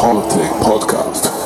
Politic Podcast.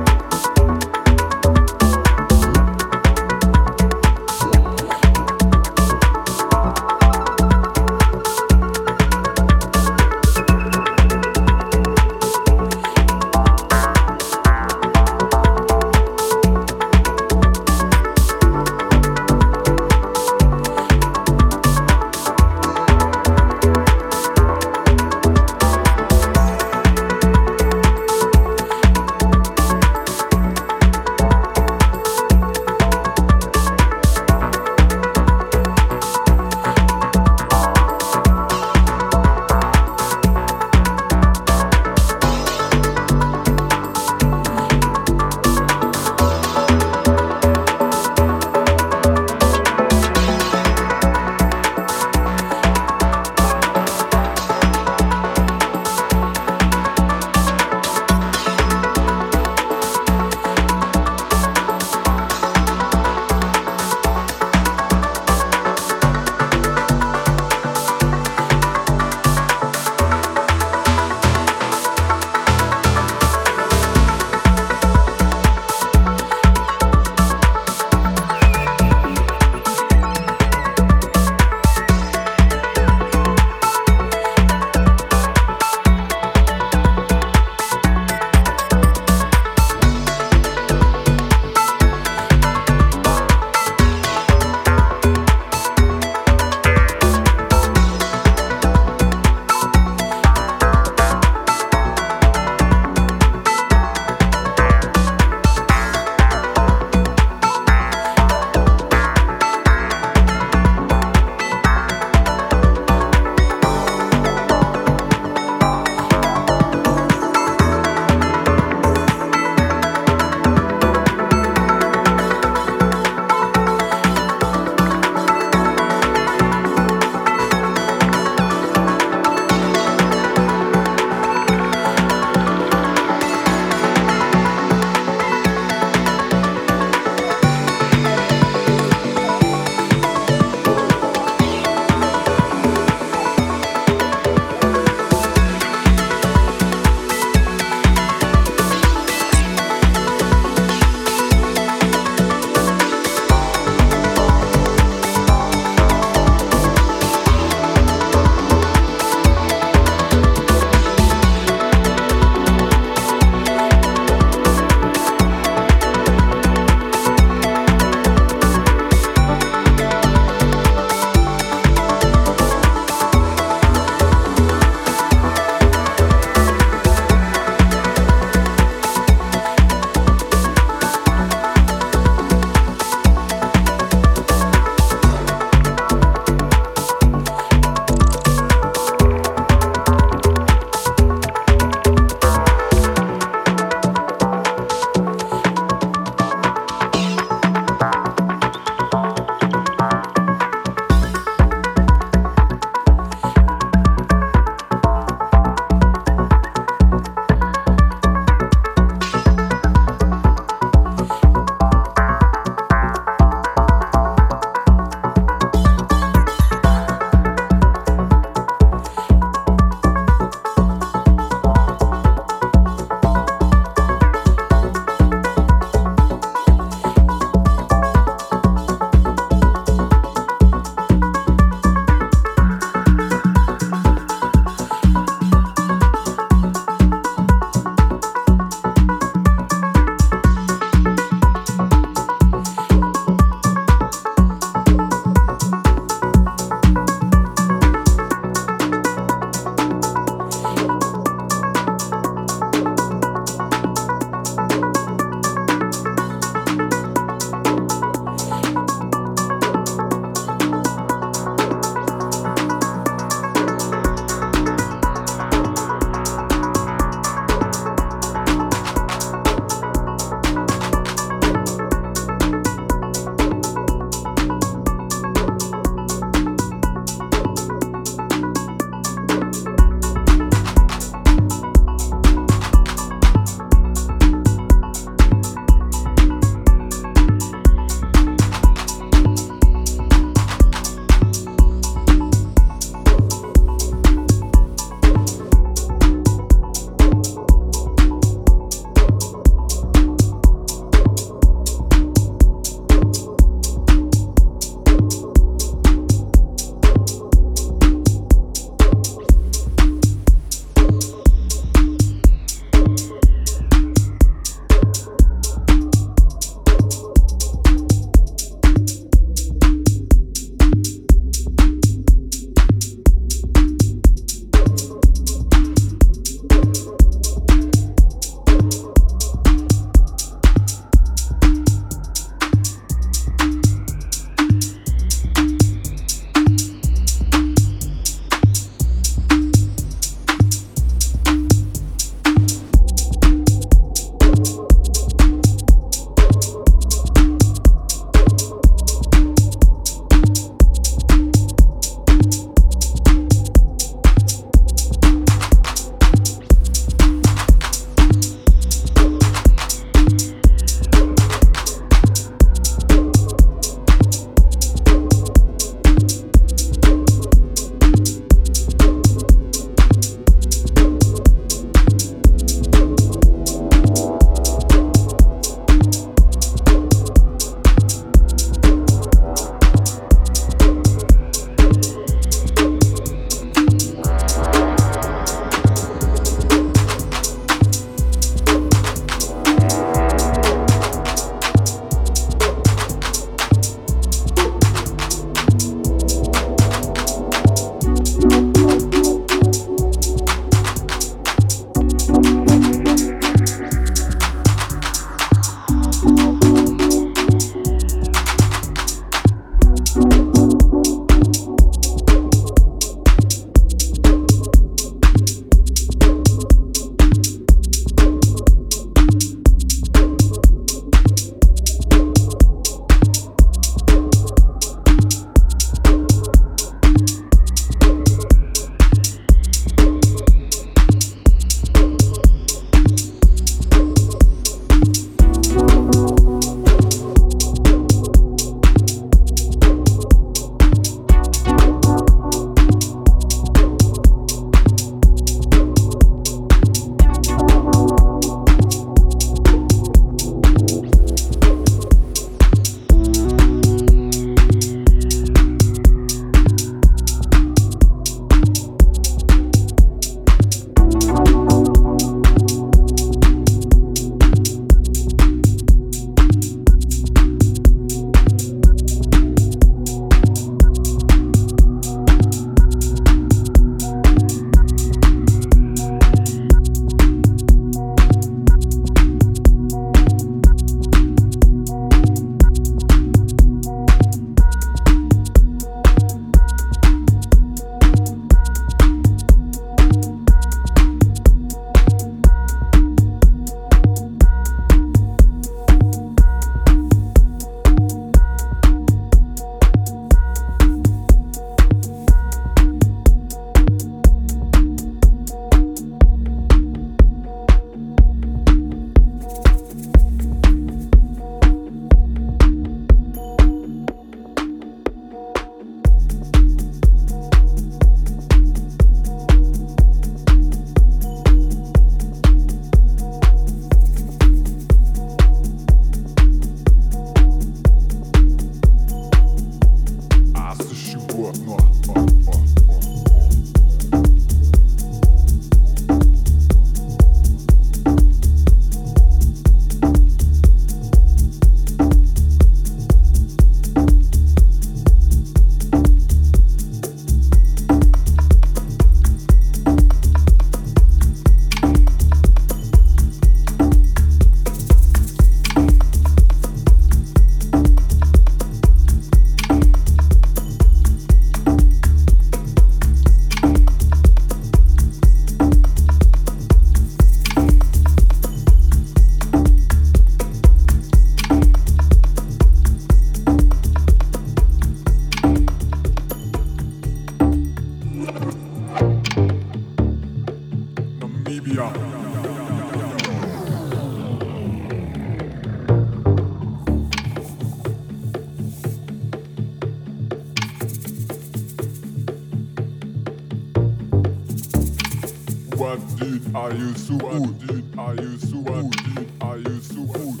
good? Are you so good? Are you so good? Are you so good?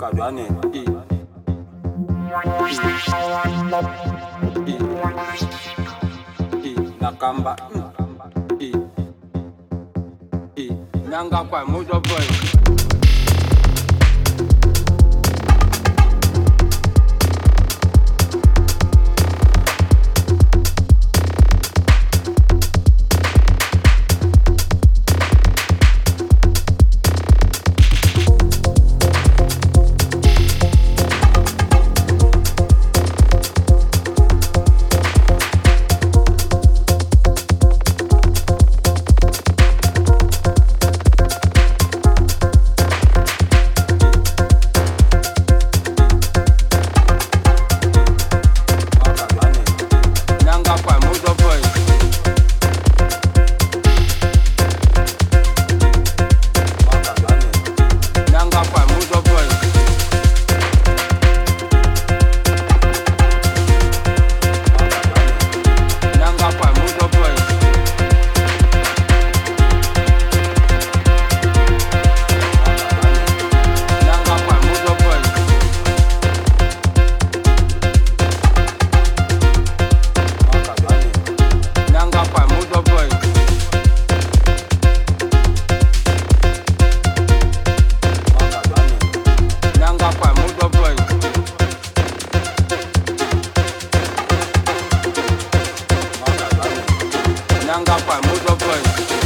Nakamba, Nanga kwa mudo boy. Nanga pa, move the boy.